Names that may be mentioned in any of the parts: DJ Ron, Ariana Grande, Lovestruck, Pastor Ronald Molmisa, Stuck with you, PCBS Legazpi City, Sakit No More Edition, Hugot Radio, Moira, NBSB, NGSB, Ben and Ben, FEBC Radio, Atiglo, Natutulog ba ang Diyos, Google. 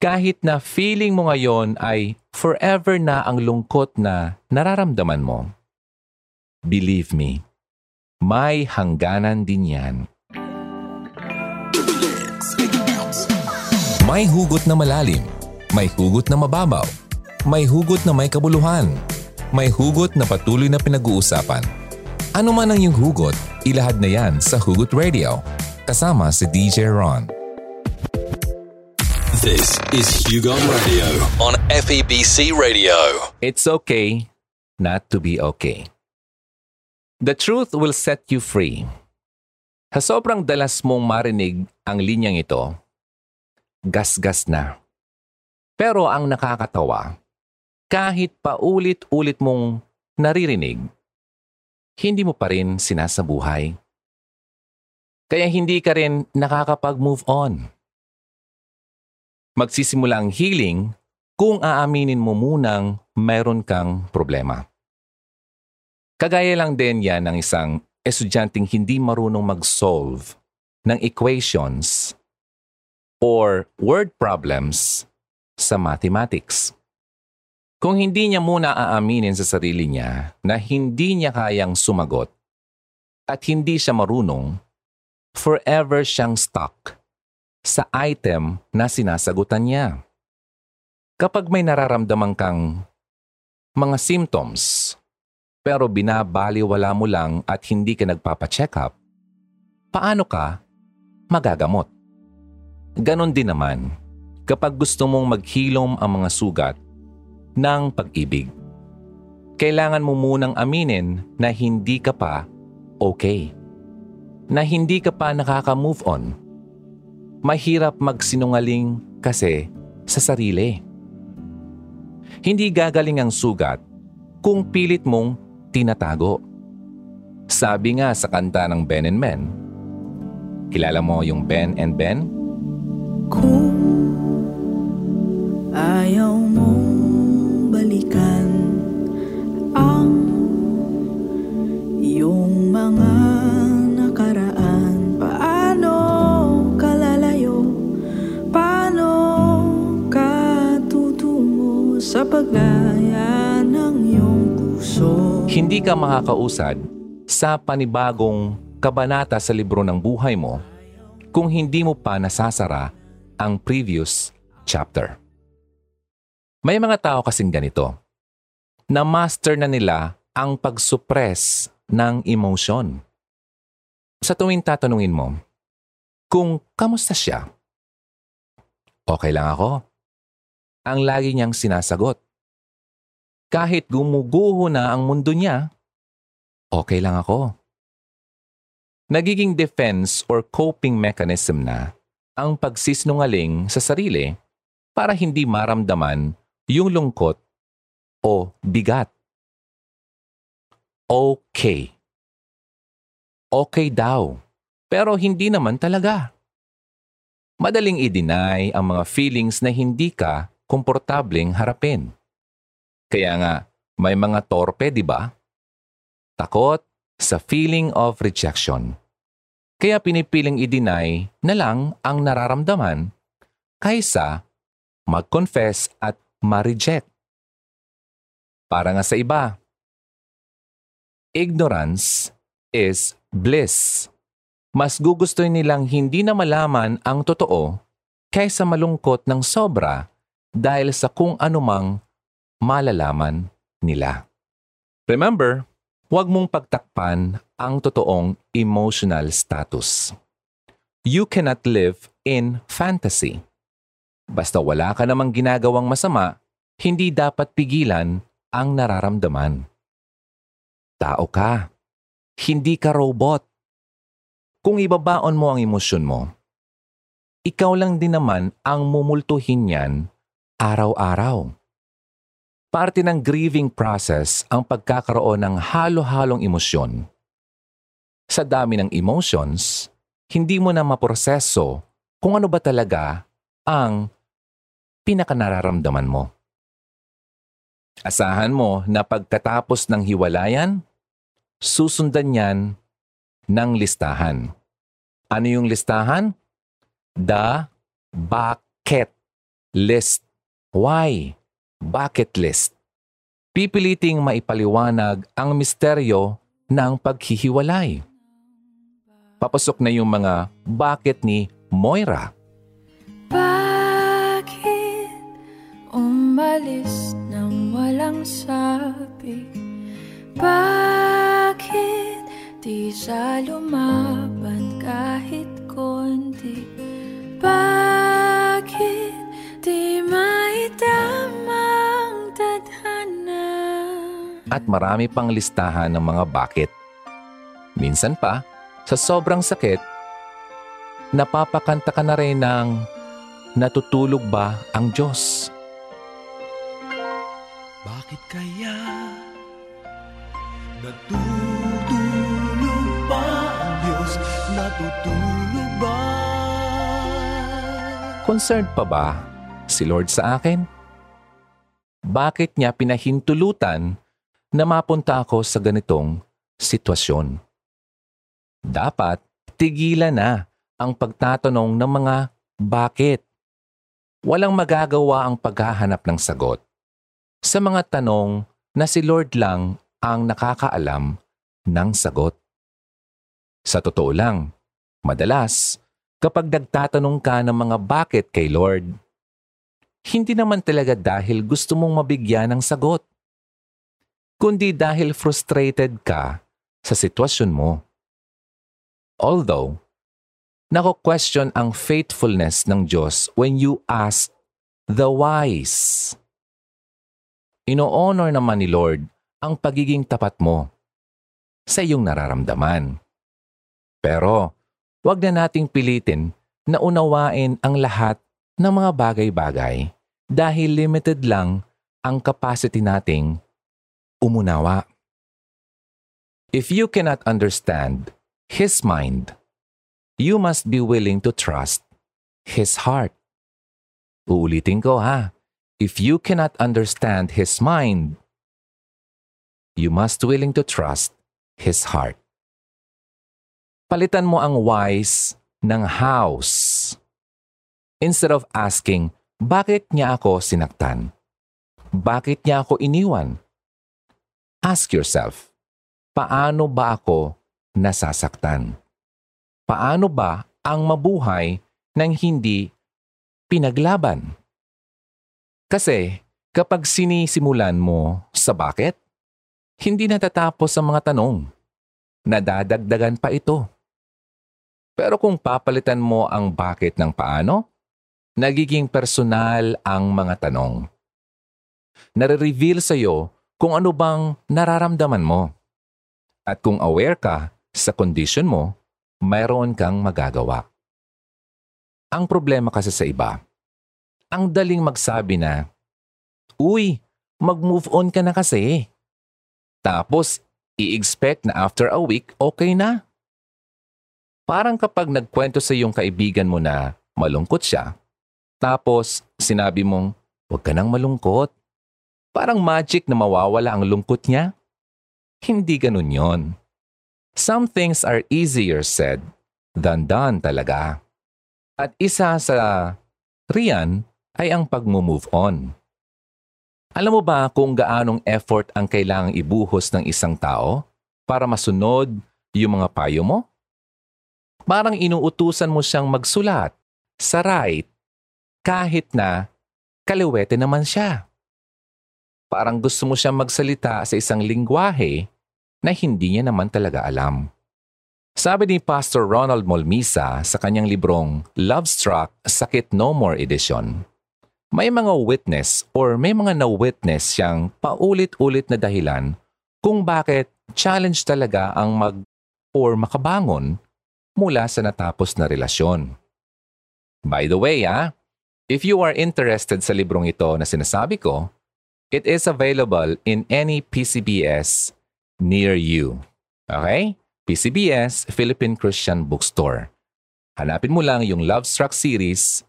kahit na feeling mo ngayon ay forever na ang lungkot na nararamdaman mo. Believe me, may hangganan din yan. May hugot na malalim, may hugot na mababaw, may hugot na may kabuluhan, may hugot na patuloy na pinag-uusapan. Ano man ang iyong hugot, ilahad na yan sa Hugot Radio, kasama si DJ Ron. This is Hugot Radio on FEBC Radio. It's okay not to be okay. The truth will set you free. Sa sobrang dalas mong marinig ang linyang ito, gasgas na. Pero ang nakakatawa, kahit paulit-ulit mong naririnig, hindi mo pa rin sinasabuhay. Kaya hindi ka rin nakakapag-move on. Magsisimula ang healing kung aaminin mo munang mayroon kang problema. Kagaya lang din yan ng isang estudyanteng hindi marunong mag-solve ng equations or word problems sa mathematics. Kung hindi niya muna aaminin sa sarili niya na hindi niya kayang sumagot at hindi siya marunong, forever siyang stuck sa item na sinasagutan niya. Kapag may nararamdaman kang mga symptoms pero binabaliwala mo lang at hindi ka nagpapacheck up, paano ka magagamot? Ganon din naman kapag gusto mong maghilom ang mga sugat ng pag-ibig. Kailangan mo munang aminin na hindi ka pa okay. Na hindi ka pa nakaka-move on. Mahirap magsinungaling kasi sa sarili. Hindi gagaling ang sugat kung pilit mong tinatago. Sabi nga sa kanta ng Ben and Ben, kilala mo yung Ben and Ben? Kung ayaw mong balikan ang iyong mga nakaraan, paano ka lalayo? Paano ka tutungo sa paglaya ng iyong puso? Hindi ka makakausad sa panibagong kabanata sa libro ng buhay mo kung hindi mo pa nasasara ang previous chapter. May mga tao kasing ganito na master na nila ang pag-suppress ng emotion. Sa tuwing tatanungin mo, kung kamusta siya? Okay lang ako. Ang lagi niyang sinasagot. Kahit gumuguho na ang mundo niya, okay lang ako. Nagiging defense or coping mechanism na ang pagsisinungaling sa sarili para hindi maramdaman yung lungkot o bigat. Okay. Okay daw, pero hindi naman talaga. Madaling i-deny ang mga feelings na hindi ka komportableng harapin. Kaya nga, may mga torpe, di ba? Takot sa feeling of rejection. Kaya pinipiling i-deny na lang ang nararamdaman kaysa mag-confess at ma-reject. Para nga sa iba, ignorance is bliss. Mas gugustuhin nilang hindi na malaman ang totoo kaysa malungkot ng sobra dahil sa kung anumang malalaman nila. Remember, huwag mong pagtakpan ang totoong emotional status. You cannot live in fantasy. Basta wala ka namang ginagawang masama, hindi dapat pigilan ang nararamdaman. Tao ka. Hindi ka robot. Kung ibabaon mo ang emosyon mo, ikaw lang din naman ang mumultuhin yan araw-araw. Parte ng grieving process ang pagkakaroon ng halo-halong emosyon. Sa dami ng emotions, hindi mo na maproseso kung ano ba talaga ang pinakanararamdaman mo. Asahan mo na pagkatapos ng hiwalayan, susundan yan ng listahan. Ano yung listahan? The bakit List. Why? Bucket list. Pipiliting maipaliwanag ang misteryo ng paghihiwalay. Papasok na yung mga bakit ni Moira. Bakit umalis nang walang sabi? Bakit di siya lumaban kahit konti? Bakit di maitamang tadhana? At marami pang listahan ng mga bakit. Minsan pa, sa sobrang sakit, napapakanta ka na rin ng natutulog ba ang Diyos? Bakit kaya natutulog ba ang Diyos? Natutulog ba? Concerned pa ba si Lord sa akin? Bakit niya pinahintulutan na mapunta ako sa ganitong sitwasyon? Dapat tigilan na ang pagtatanong ng mga bakit. Walang magagawa ang paghahanap ng sagot sa mga tanong na si Lord lang ang nakakaalam ng sagot. Sa totoo lang, madalas, kapag nagtatanong ka ng mga bakit kay Lord, hindi naman talaga dahil gusto mong mabigyan ng sagot, kundi dahil frustrated ka sa sitwasyon mo. Although, nako-question ang faithfulness ng Diyos when you ask the wise. Ino-honor naman ni Lord ang pagiging tapat mo sa iyong nararamdaman. Pero, huwag na nating pilitin na unawain ang lahat ng mga bagay-bagay dahil limited lang ang capacity nating umunawa. If you cannot understand His mind, you must be willing to trust His heart. Uulitin ko ha, if you cannot understand His mind, you must be willing to trust His heart. Palitan mo ang wise ng house. Instead of asking, bakit niya ako sinaktan? Bakit niya ako iniwan? Ask yourself, paano ba ako nasasaktan? Paano ba ang mabuhay ng hindi pinaglaban? Kasi kapag sinisimulan mo sa bakit, hindi natatapos ang mga tanong. Nadadagdagan pa ito. Pero kung papalitan mo ang bakit ng paano, nagiging personal ang mga tanong. Nare-reveal sa iyo kung ano bang nararamdaman mo. At kung aware ka sa condition mo, mayroon kang magagawa. Ang problema kasi sa iba, ang daling magsabi na, uy, mag-move on ka na kasi. Tapos, i-expect na after a week, okay na. Parang kapag nagkwento sa iyong kaibigan mo na malungkot siya, tapos sinabi mong, huwag ka nang malungkot. Parang magic na mawawala ang lungkot niya. Hindi ganun yon. Some things are easier said than done talaga. At isa sa riyan ay ang pag-move on. Alam mo ba kung gaanong effort ang kailangang ibuhos ng isang tao para masunod yung mga payo mo? Parang inuutusan mo siyang magsulat sa right kahit na kaliwete naman siya. Parang gusto mo siyang magsalita sa isang lingwahe na hindi niya naman talaga alam. Sabi ni Pastor Ronald Molmisa sa kanyang librong Lovestruck, Sakit No More Edition, may mga witness or may mga na-witness siyang paulit-ulit na dahilan kung bakit challenge talaga ang makabangon mula sa natapos na relasyon. By the way, if you are interested sa librong ito na sinasabi ko, it is available in any PCBS near you. Okay? PCBS, Philippine Christian Bookstore. Hanapin mo lang yung Lovestruck series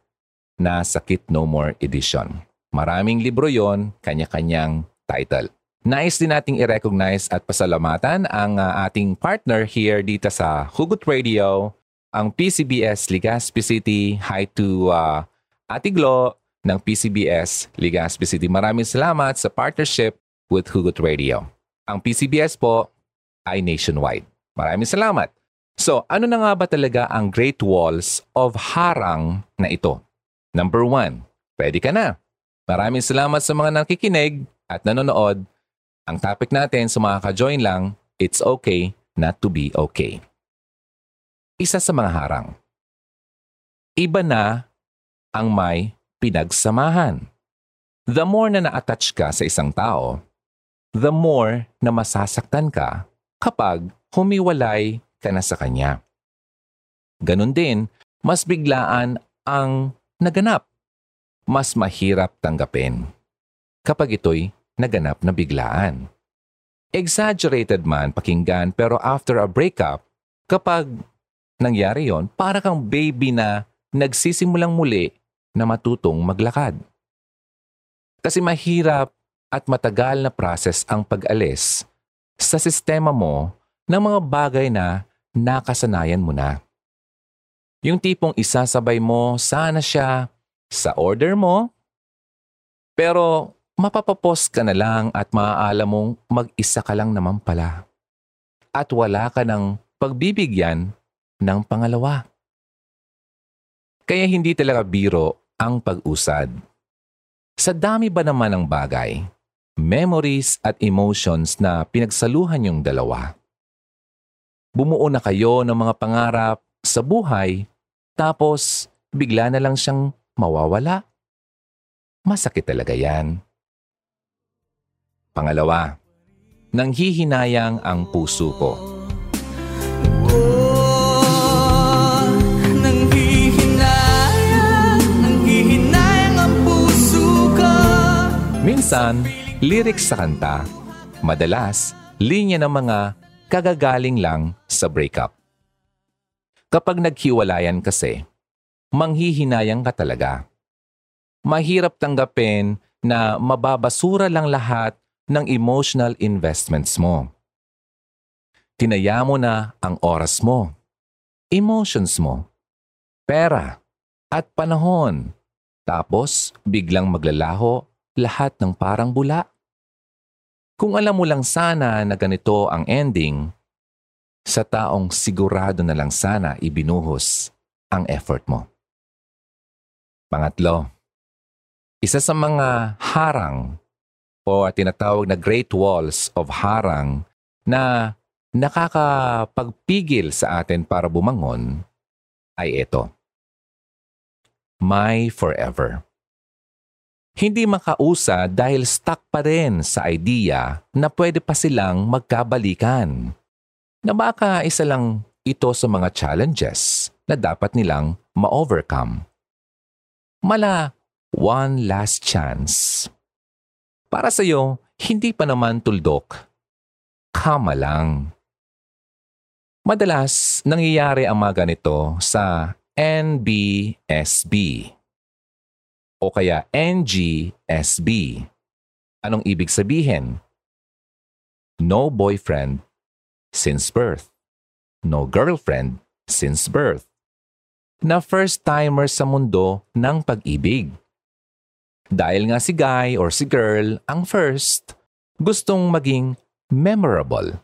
na Sakit No More Edition. Maraming libro yon, kanya-kanyang title. Nais din nating i-recognize at pasalamatan ang ating partner here dito sa Hugot Radio, ang PCBS Legazpi City. Hi to Atiglo, ng PCBS Legazpi City. Maraming salamat sa partnership with Hugot Radio. Ang PCBS po ay nationwide. Maraming salamat. So, ano na nga ba talaga ang Great Walls of Harang na ito? Number 1, pwede ka na. Maraming salamat sa mga nakikinig at nanonood. Ang topic natin sa mga ka-join lang, it's okay not to be okay. Isa sa mga harang. Iba na ang may pinagsamahan. The more na na-attach ka sa isang tao, the more na masasaktan ka kapag humiwalay ka na sa kanya. Ganun din, mas biglaan ang naganap. Mas mahirap tanggapin kapag ito'y naganap na biglaan. Exaggerated man pakinggan, pero after a breakup, kapag nangyari yon, para kang baby na nagsisimulang muli na matutong maglakad. Kasi mahirap at matagal na process ang pag-alis sa sistema mo ng mga bagay na nakasanayan mo na. Yung tipong isasabay mo sana siya sa order mo, pero mapapapos ka na lang at maaalam mong mag-isa ka lang naman pala. At wala ka ng pagbibigyan ng pangalawa. Kaya hindi talaga biro ang pag-usad. Sa dami ba naman ng bagay, memories at emotions na pinagsaluhan yung dalawa? Bumuo na kayo ng mga pangarap sa buhay, tapos bigla na lang siyang mawawala. Masakit talaga yan. Pangalawa, nanghihinayang ang puso ko. Minsan, lyrics sa kanta. Madalas, linya ng mga kagagaling lang sa breakup. Kapag naghiwalayan kasi, manghihinayang ka talaga. Mahirap tanggapin na mababasura lang lahat ng emotional investments mo. Tinaya mo na ang oras mo, emotions mo, pera, at panahon. Tapos, biglang maglalaho lahat ng parang bula. Kung alam mo lang sana na ganito ang ending, sa taong sigurado na lang sana ibinuhos ang effort mo. Pangatlo, isa sa mga harang o tinatawag na Great Walls of Harang na nakakapagpigil sa atin para bumangon ay ito. My forever. Hindi makausa dahil stuck pa rin sa idea na pwede pa silang magkabalikan. Na baka isa lang ito sa mga challenges na dapat nilang ma-overcome. Mala, one last chance. Para sa iyo, hindi pa naman tuldok. Kama lang. Madalas, nangyayari ang mga ganito sa NBSB o kaya NGSB. Anong ibig sabihin? No boyfriend since birth. No girlfriend since birth. Na first-timer sa mundo ng pag-ibig. Dahil nga si guy or si girl ang first, gustong maging memorable.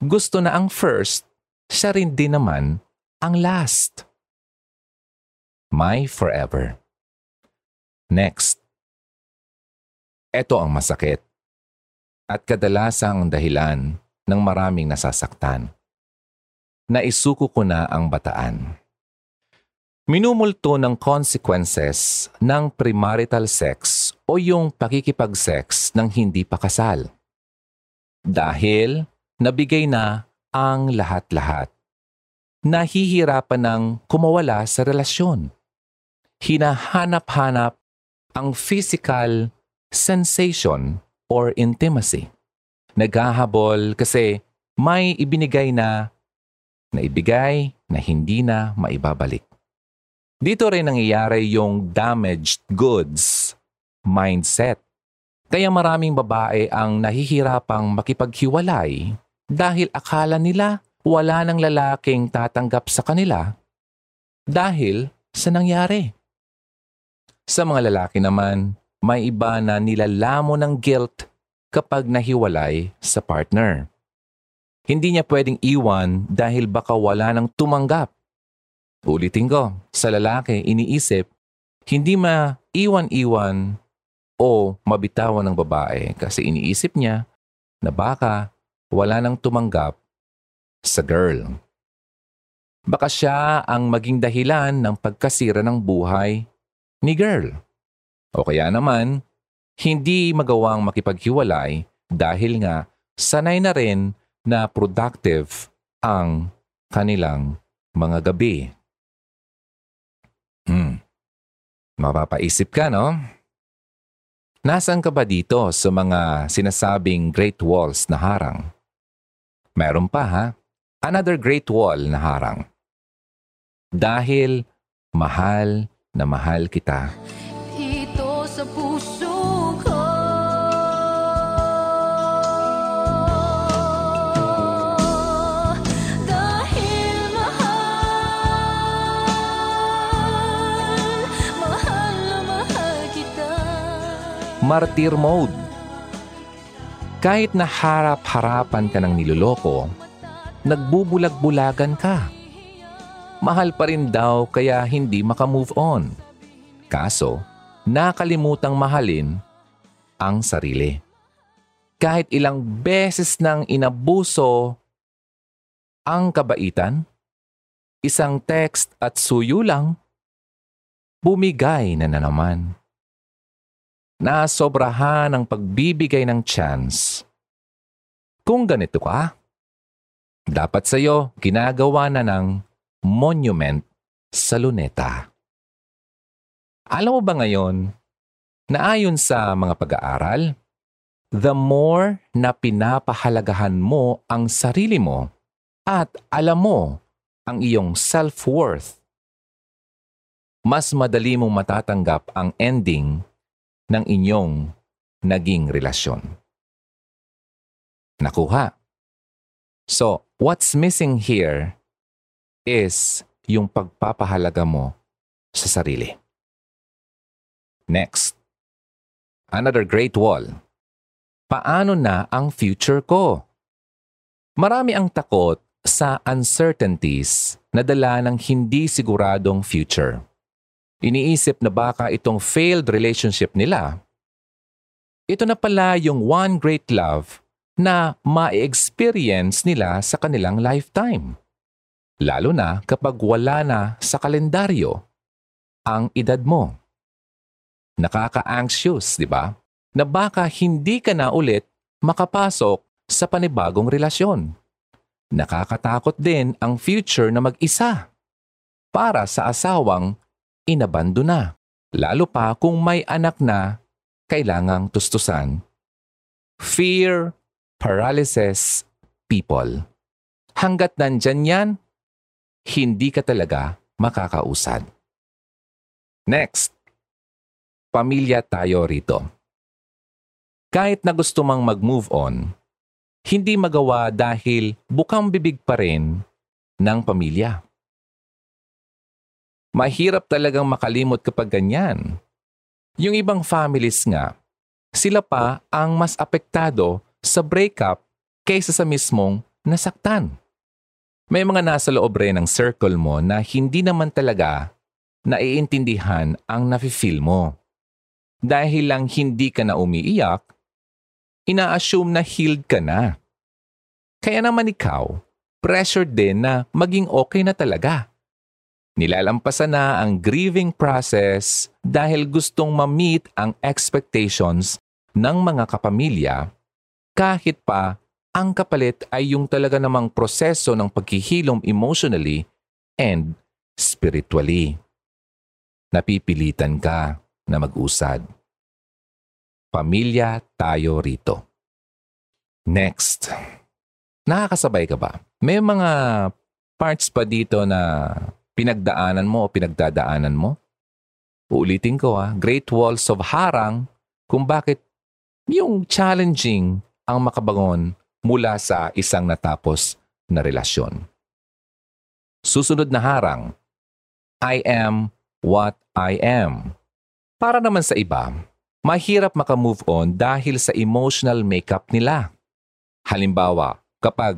Gusto na ang first, siya rin din naman ang last. My forever. Next. Ito ang masakit at kadalasang dahilan ng maraming nasasaktan. Naisuko ko na ang bataan. Minumulto ng consequences ng premarital sex o yung pakikipag-sex ng hindi pa kasal. Dahil nabigay na ang lahat-lahat. Nahihirapan ng kumawala sa relasyon. Hinahanap-hanap ang physical sensation or intimacy. Naghahabol kasi may ibinigay na naibigay na hindi na maibabalik. Dito rin nangyayari yung damaged goods mindset. Kaya maraming babae ang nahihirapang makipaghiwalay dahil akala nila wala ng lalaking tatanggap sa kanila dahil sa nangyari. Sa mga lalaki naman, may iba na nilalamo ng guilt kapag nahiwalay sa partner. Hindi niya pwedeng iwan dahil baka wala nang tumanggap. Ulitin ko, sa lalaki iniisip, hindi maiwan-iwan o mabitawan ng babae kasi iniisip niya na baka wala nang tumanggap sa girl. Baka siya ang maging dahilan ng pagkasira ng buhay ni girl. O kaya naman, hindi magawang makipaghiwalay dahil nga sanay na rin na productive ang kanilang mga gabi. Mapapaisip ka, no? Nasaan ka ba dito sa mga sinasabing Great Walls na harang? Meron pa, ha? Another Great Wall na harang. Dahil mahal na mahal kita. Ito sa puso ko. Dahil mahal, mahal na mahal kita. Martyr mode. Kahit na harap-harapan ka ng niloloko, nagbubulag-bulagan ka. Mahal pa rin daw kaya hindi makamove on. Kaso, nakalimutang mahalin ang sarili. Kahit ilang beses nang inabuso ang kabaitan, isang text at suyo lang, bumigay na naman. Nasobrahan ang pagbibigay ng chance. Kung ganito ka, dapat sa'yo ginagawa na ng monument sa luneta. Alam mo ba ngayon na ayon sa mga pag-aaral, the more na pinapahalagahan mo ang sarili mo at alam mo ang iyong self-worth, mas madali mong matatanggap ang ending ng inyong naging relasyon. Nakuha. So, what's missing here is yung pagpapahalaga mo sa sarili. Next, another Great Wall. Paano na ang future ko? Marami ang takot sa uncertainties na dala ng hindi siguradong future. Iniisip na baka itong failed relationship nila, ito na pala yung one great love na ma-experience nila sa kanilang lifetime. Lalo na kapag wala na sa kalendaryo ang edad mo. Nakaka-anxious, di ba? Na baka hindi ka na ulit makapasok sa panibagong relasyon. Nakakatakot din ang future na mag-isa para sa asawang inabando na. Lalo pa kung may anak na kailangang tustusan. Fear paralysis people. Hanggat nandyan yan, hindi ka talaga makakausad. Next, pamilya tayo rito. Kahit na gusto mang mag-move on, hindi magawa dahil bukang bibig pa rin ng pamilya. Mahirap talagang makalimot kapag ganyan. Yung ibang families nga, sila pa ang mas apektado sa breakup kaysa sa mismong nasaktan. May mga nasa loob rin ng circle mo na hindi naman talaga naiintindihan ang nafe-feel mo. Dahil lang hindi ka na umiiyak, ina-assume na healed ka na. Kaya naman ikaw, pressured din na maging okay na talaga. Nilalampasan na ang grieving process dahil gustong ma-meet ang expectations ng mga kapamilya. Kahit pa, ang kapalit ay yung talaga namang proseso ng paghihilom emotionally and spiritually. Napipilitan ka na mag-usad. Pamilya tayo rito. Next, nakakasabay ka ba? May mga parts pa dito na pinagdaanan mo o pinagdadaanan mo? Uulitin ko, ha? Great Walls of harang kung bakit yung challenging ang makabangon mula sa isang natapos na relasyon. Susunod na harang, I am what I am. Para naman sa iba, mahirap makamove on dahil sa emotional makeup nila. Halimbawa, kapag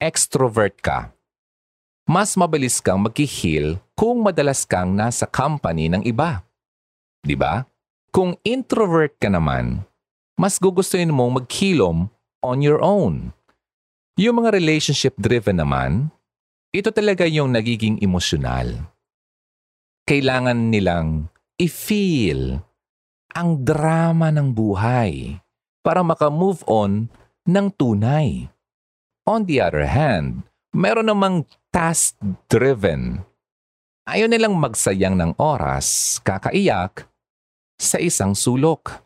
extrovert ka, mas mabilis kang mag-heal kung madalas kang nasa company ng iba. Diba? Kung introvert ka naman, mas gugustuhin mong maghilom on your own. Yung mga relationship-driven naman, ito talaga yung nagiging emosyonal. Kailangan nilang i-feel ang drama ng buhay para makamove on ng tunay. On the other hand, meron namang task-driven. Ayaw nilang magsayang ng oras, kakaiyak, sa isang sulok.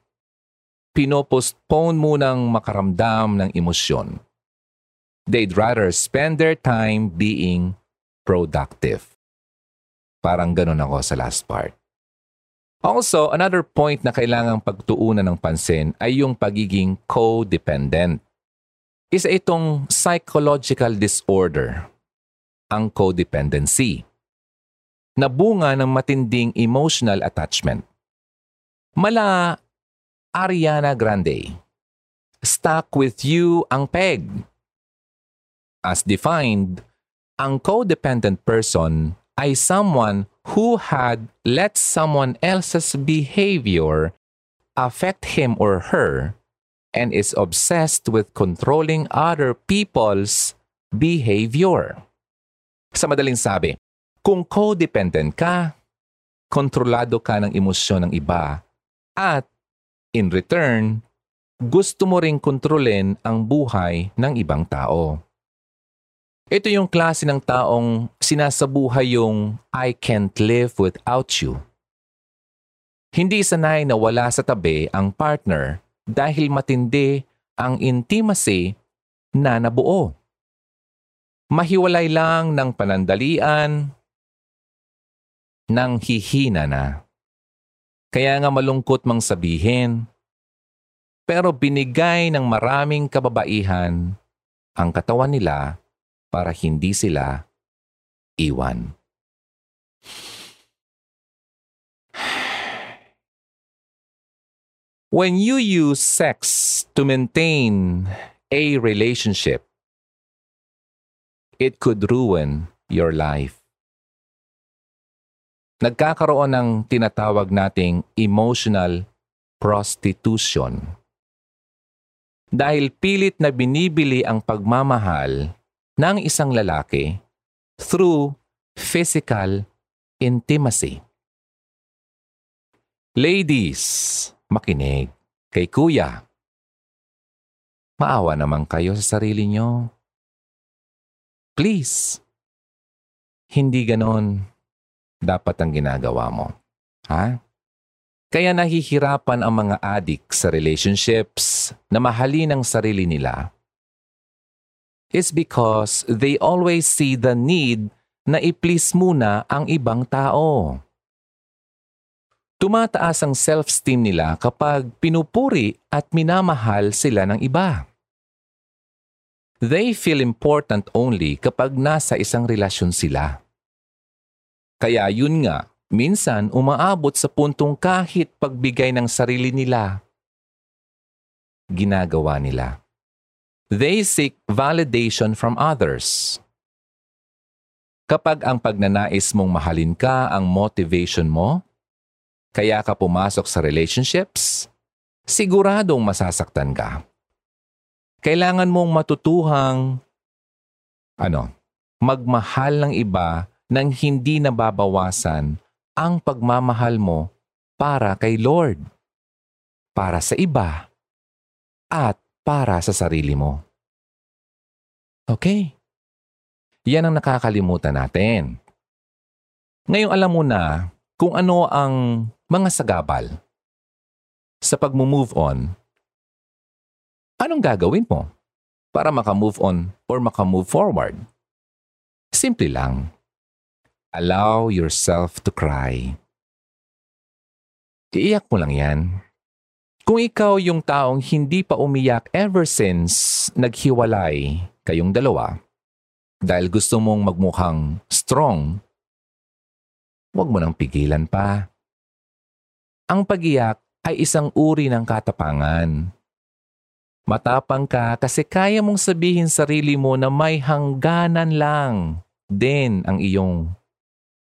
Pinopostpone munang makaramdam ng emosyon. They'd rather spend their time being productive. Parang ganun ako sa last part. Also, another point na kailangang pagtuunan ng pansin ay yung pagiging codependent. Isa itong psychological disorder, ang codependency, na bunga ng matinding emotional attachment. Mala Ariana Grande, Stuck With You ang peg. As defined, ang codependent person ay someone who had let someone else's behavior affect him or her and is obsessed with controlling other people's behavior. Sa madaling sabi, kung codependent ka, kontrolado ka ng emosyon ng iba at, in return, gusto mo ring kontrolin ang buhay ng ibang tao. Ito yung klase ng taong sinasabuhay yung I can't live without you. Hindi sanay na wala sa tabi ang partner dahil matindi ang intimacy na nabuo. Mahiwalay lang ng panandalian nang hihina na. Kaya nga malungkot mang sabihin, pero binigay ng maraming kababaihan ang katawan nila para hindi sila iwan. When you use sex to maintain a relationship, it could ruin your life. Nagkakaroon ng tinatawag nating emotional prostitution. Dahil pilit na binibili ang pagmamahal ng isang lalaki through physical intimacy. Ladies, makinig kay Kuya. Maawa naman kayo sa sarili nyo. Please. Hindi ganon dapat ang ginagawa mo. Ha? Kaya nahihirapan ang mga adik sa relationships na mahalin ang sarili nila. It's because they always see the need na i-please muna ang ibang tao. Tumataas ang self-esteem nila kapag pinupuri at minamahal sila ng iba. They feel important only kapag nasa isang relasyon sila. Kaya yun nga, minsan umaabot sa puntong kahit pagbigay ng sarili nila, ginagawa nila. They seek validation from others. Kapag ang pagnanais mong mahalin ka ang motivation mo, kaya ka pumasok sa relationships, siguradong masasaktan ka. Kailangan mong matutuhang, magmahal ng iba nang hindi nababawasan ang pagmamahal mo para kay Lord, para sa iba, at para sa sarili mo. Okay? Yan ang nakakalimutan natin. Ngayong alam mo na kung ano ang mga sagabal sa pag-move on. Anong gagawin mo para makamove on or makamove forward? Simple lang. Allow yourself to cry. Iiyak mo lang yan. Kung ikaw yung taong hindi pa umiyak ever since naghiwalay kayong dalawa dahil gusto mong magmukhang strong, huwag mo nang pigilan pa. Ang pag-iyak ay isang uri ng katapangan. Matapang ka kasi kaya mong sabihin sarili mo na may hangganan lang din ang iyong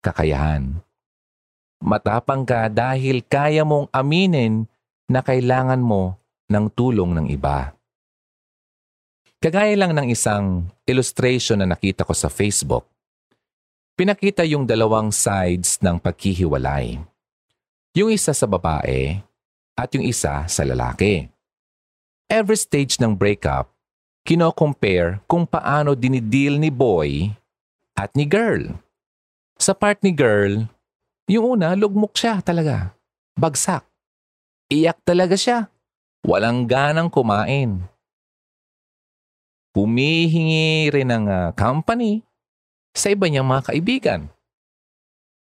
kakayahan. Matapang ka dahil kaya mong aminin na kailangan mo ng tulong ng iba. Kagaya lang ng isang illustration na nakita ko sa Facebook, pinakita yung dalawang sides ng paghihiwalay. Yung isa sa babae at yung isa sa lalaki. Every stage ng breakup, kino-compare kung paano dinideal ni boy at ni girl. Sa part ni girl, yung una, lugmok siya talaga. Bagsak. Iyak talaga siya. Walang ganang kumain. Humihingi rin ng company sa iba niyang mga kaibigan.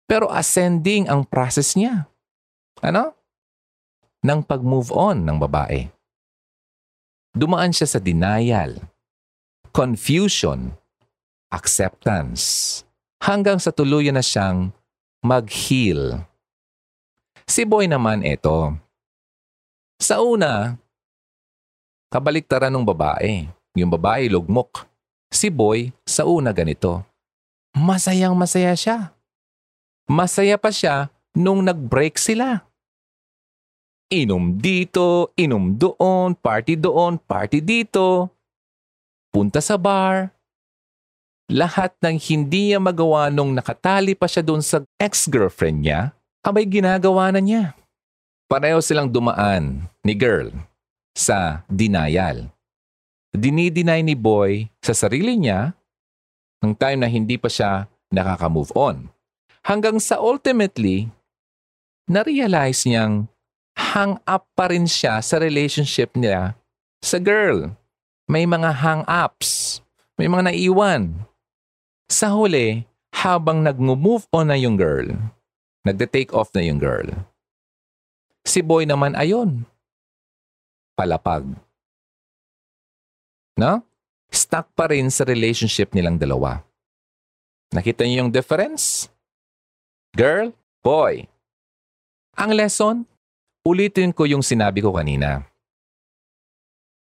Pero ascending ang process niya. Ano? Nang pag-move on ng babae. Dumaan siya sa denial, confusion, acceptance, hanggang sa tuluyan na siyang mag-heal. Si boy naman ito. Sa una, kabaliktaran ng babae. Yung babae lugmok. Si boy, sa una ganito. Masayang masaya siya. Masaya pa siya nung nag-break sila. Inom dito, inom doon, party dito. Punta sa bar. Lahat ng hindi niya magawa nung nakatali pa siya doon sa ex-girlfriend niya, abay ginagawa na niya. Pareho silang dumaan ni girl sa denial. Dinideny ni boy sa sarili niya ng time na hindi pa siya nakaka-move on. Hanggang sa ultimately, na-realize niyang hang up pa rin siya sa relationship niya sa girl. May mga hang ups. May mga naiwan. Sa huli, habang nag-move on na yung girl, nagde-take off na yung girl, si boy naman ayon. Palapag. No? Stuck pa rin sa relationship nilang dalawa. Nakita niyo yung difference? Girl, boy. Ang lesson? Ulitin ko yung sinabi ko kanina.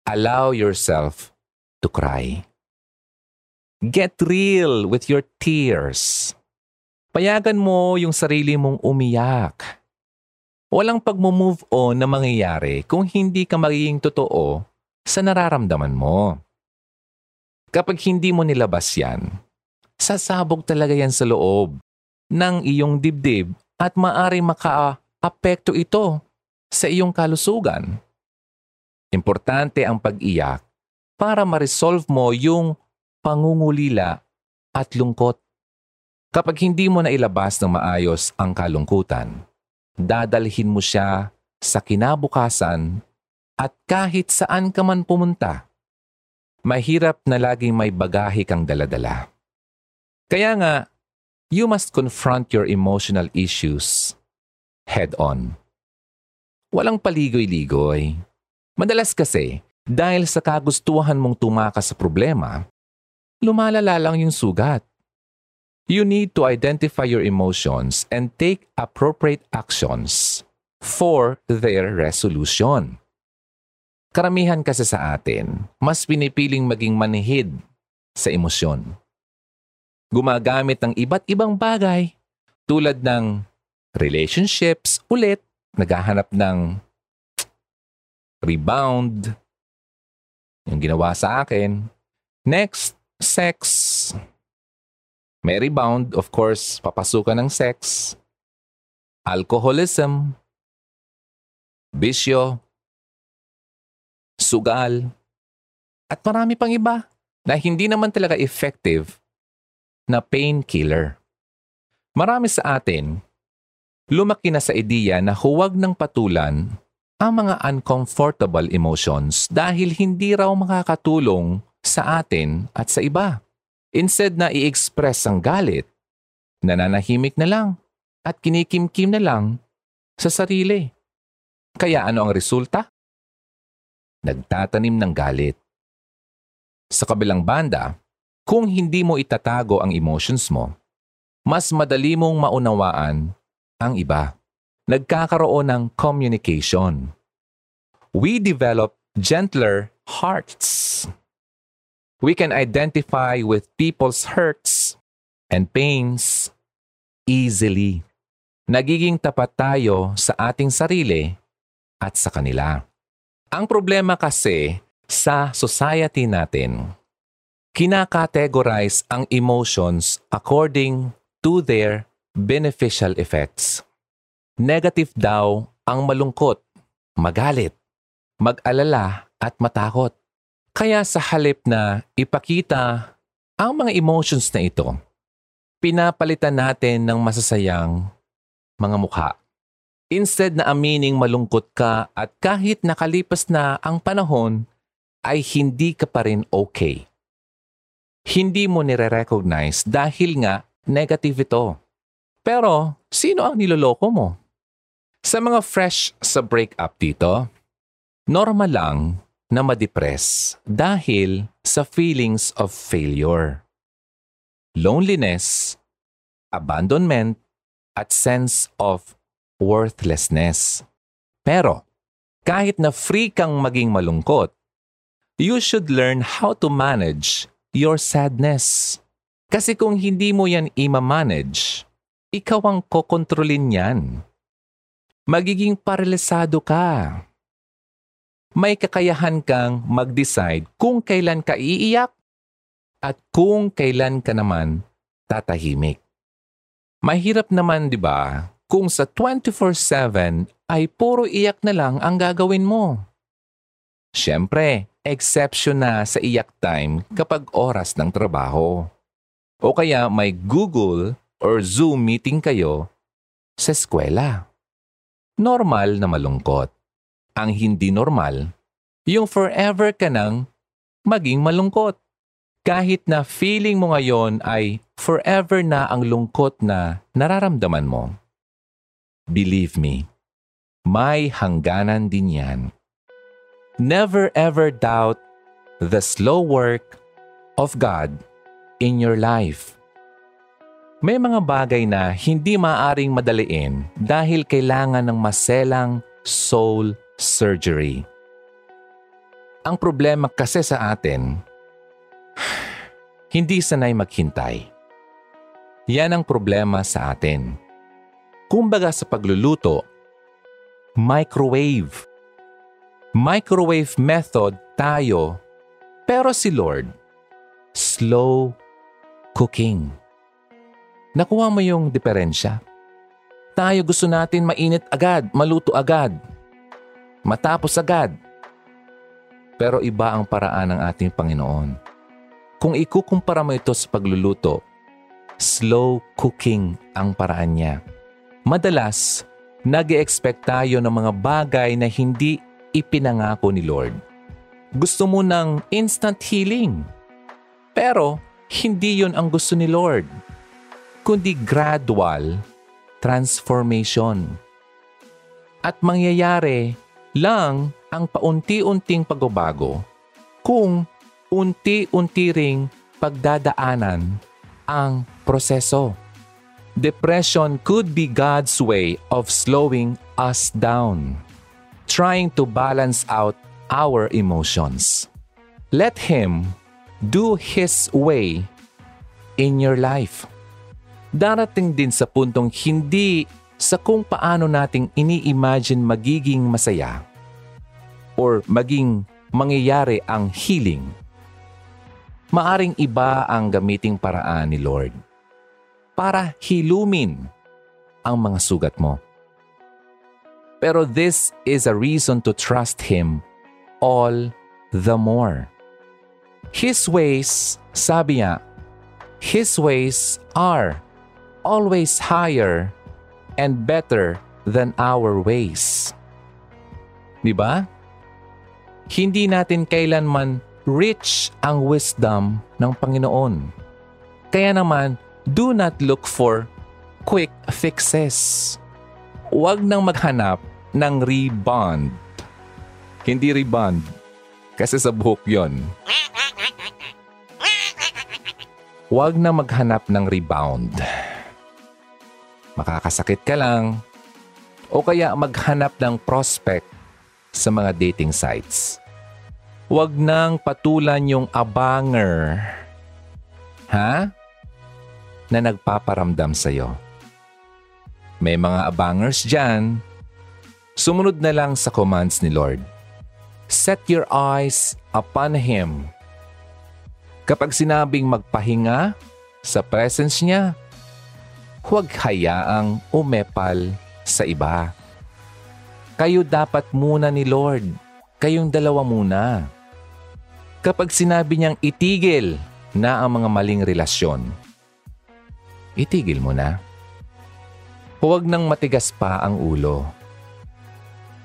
Allow yourself to cry. Get real with your tears. Payagan mo yung sarili mong umiyak. Walang pag-move on na mangyayari kung hindi ka magiging totoo sa nararamdaman mo. Kapag hindi mo nilabas yan, sasabog talaga yan sa loob ng iyong dibdib at maaari maka-apekto ito sa iyong kalusugan. Importante ang pag-iyak para ma-resolve mo yung pangungulila at lungkot. Kapag hindi mo na ilabas ng maayos ang kalungkutan, dadalhin mo siya sa kinabukasan at kahit saan ka man pumunta, mahirap na laging may bagahe kang daladala. Kaya nga, you must confront your emotional issues head on. Walang paligoy-ligoy. Madalas kasi, dahil sa kagustuhan mong tumakas sa problema, lumalala lang yung sugat. You need to identify your emotions and take appropriate actions for their resolution. Karamihan kasi sa atin, mas pinipiling maging manhid sa emosyon. Gumagamit ng iba't ibang bagay tulad ng relationships, ulit, naghahanap ng rebound, yung ginawa sa akin. Next, sex. May rebound, of course, papasukan ng sex. Alcoholism. Bisyo. Sugal. At marami pang iba na hindi naman talaga effective na painkiller. Marami sa atin, lumaki na sa ideya na huwag ng patulan ang mga uncomfortable emotions dahil hindi raw makakatulong sa atin at sa iba. Instead na i-express ang galit, nananahimik na lang at kinikimkim na lang sa sarili. Kaya ano ang resulta? Nagtatanim ng galit. Sa kabilang banda, kung hindi mo itatago ang emotions mo, mas madali mong maunawaan ang iba. nagkakaroon ng communication. We develop gentler hearts. We can identify with people's hurts and pains easily. Nagiging tapat tayo sa ating sarili at sa kanila. Ang problema kasi sa society natin, kinakategorize ang emotions according to their beneficial effects. Negative daw ang malungkot, magalit, mag-alala at matakot. Kaya sa halip na ipakita ang mga emotions na ito, pinapalitan natin ng masasayang mga mukha. Instead na amining malungkot ka at kahit nakalipas na ang panahon, ay hindi ka pa rin okay. Hindi mo nire-recognize dahil nga negative ito. Pero sino ang niloloko mo? Sa mga fresh sa breakup dito, normal lang na ma-depress dahil sa feelings of failure, loneliness, abandonment, at sense of worthlessness. Pero kahit na free kang maging malungkot, you should learn how to manage your sadness. Kasi kung hindi mo yan i-manage, ikaw ang kokontrolin yan. Magiging paralisado ka. May kakayahan kang mag-decide kung kailan ka iiyak at kung kailan ka naman tatahimik. Mahirap naman, di ba, kung sa 24/7 ay puro iyak na lang ang gagawin mo. Siyempre, exception na sa iyak time kapag oras ng trabaho. O kaya may Google or Zoom meeting kayo sa eskwela. Normal na malungkot. Ang hindi normal, yung forever ka nang maging malungkot. Kahit na feeling mo ngayon ay forever na ang lungkot na nararamdaman mo. Believe me, may hangganan din yan. Never ever doubt the slow work of God in your life. May mga bagay na hindi maaring madaliin dahil kailangan ng maselang soul surgery. Ang problema kasi sa atin, hindi sanay maghintay. Yan ang problema sa atin. Kumbaga sa pagluluto, microwave. Microwave method tayo, pero si Lord, slow cooking. Nakuha mo yung diferensya? Tayo gusto natin mainit agad, maluto agad, matapos agad. Pero iba ang paraan ng ating Panginoon. Kung ikukumpara mo ito sa pagluluto, slow cooking ang paraan niya. Madalas, nag-e-expect tayo ng mga bagay na hindi ipinangako ni Lord. Gusto mo ng instant healing. Pero, hindi yun ang gusto ni Lord, kundi gradual transformation. At mangyayari lang ang paunti-unting pagbabago kung unti-unti ring pagdadaanan ang proseso. Depression could be God's way of slowing us down, trying to balance out our emotions. Let Him do His way in your life. Darating din sa puntong hindi sa kung paano nating ini-imagine magiging masaya or maging mangyayari ang healing. Maaring iba ang gamiting paraan ni Lord para hilumin ang mga sugat mo. Pero this is a reason to trust Him all the more. His ways, sabi niya, His ways are always higher and better than our ways. Diba? Hindi natin kailanman rich ang wisdom ng Panginoon. Kaya naman, do not look for quick fixes. Huwag nang maghanap ng rebound. Hindi rebound, kasi sa buhok yon. Huwag na maghanap ng rebound. Makakasakit ka lang o kaya maghanap ng prospect sa mga dating sites. Huwag nang patulan yung abanger, na nagpaparamdam sa'yo. May mga abangers dyan. Sumunod na lang sa commands ni Lord. Set your eyes upon Him. Kapag sinabing magpahinga sa presence niya, huwag hayaang umepal sa iba. Kayo dapat muna ni Lord. Kayong dalawa muna. Kapag sinabi niyang itigil na ang mga maling relasyon, itigil mo na. Huwag nang matigas pa ang ulo.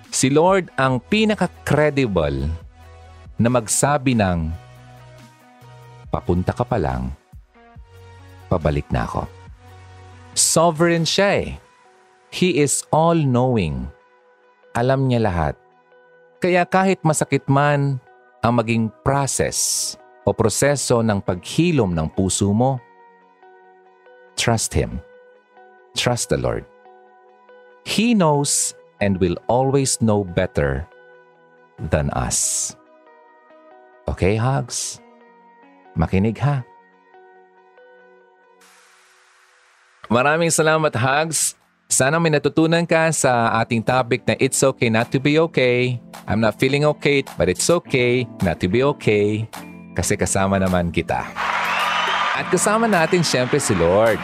Si Lord ang pinaka-credible na magsabi ng papunta ka pa lang, pabalik na ako. Sovereign siya eh. He is all-knowing. Alam niya lahat. Kaya kahit masakit man ang maging process o proseso ng paghilom ng puso mo, trust Him. Trust the Lord. He knows and will always know better than us. Okay, Hugs? Makinig ha. Maraming salamat, Hugs. Sana may natutunan ka sa ating topic na It's Okay Not to Be Okay. I'm not feeling okay, but it's okay not to be okay. Kasi kasama naman kita. At kasama natin siyempre si Lord.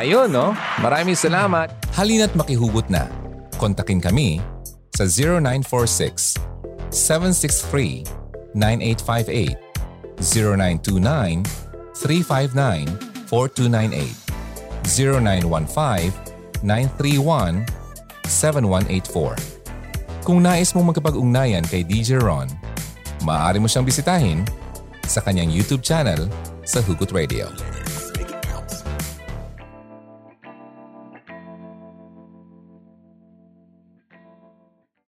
Ayun, no? Maraming salamat. Halina't makihugot na. Kontakin kami sa 0946-763-9858, 0929-359-4298, 0915-931-7184. Kung nais mong magkapag-ugnayan kay DJ Ron, maaari mo siyang bisitahin sa kanyang YouTube channel sa Hugot Radio.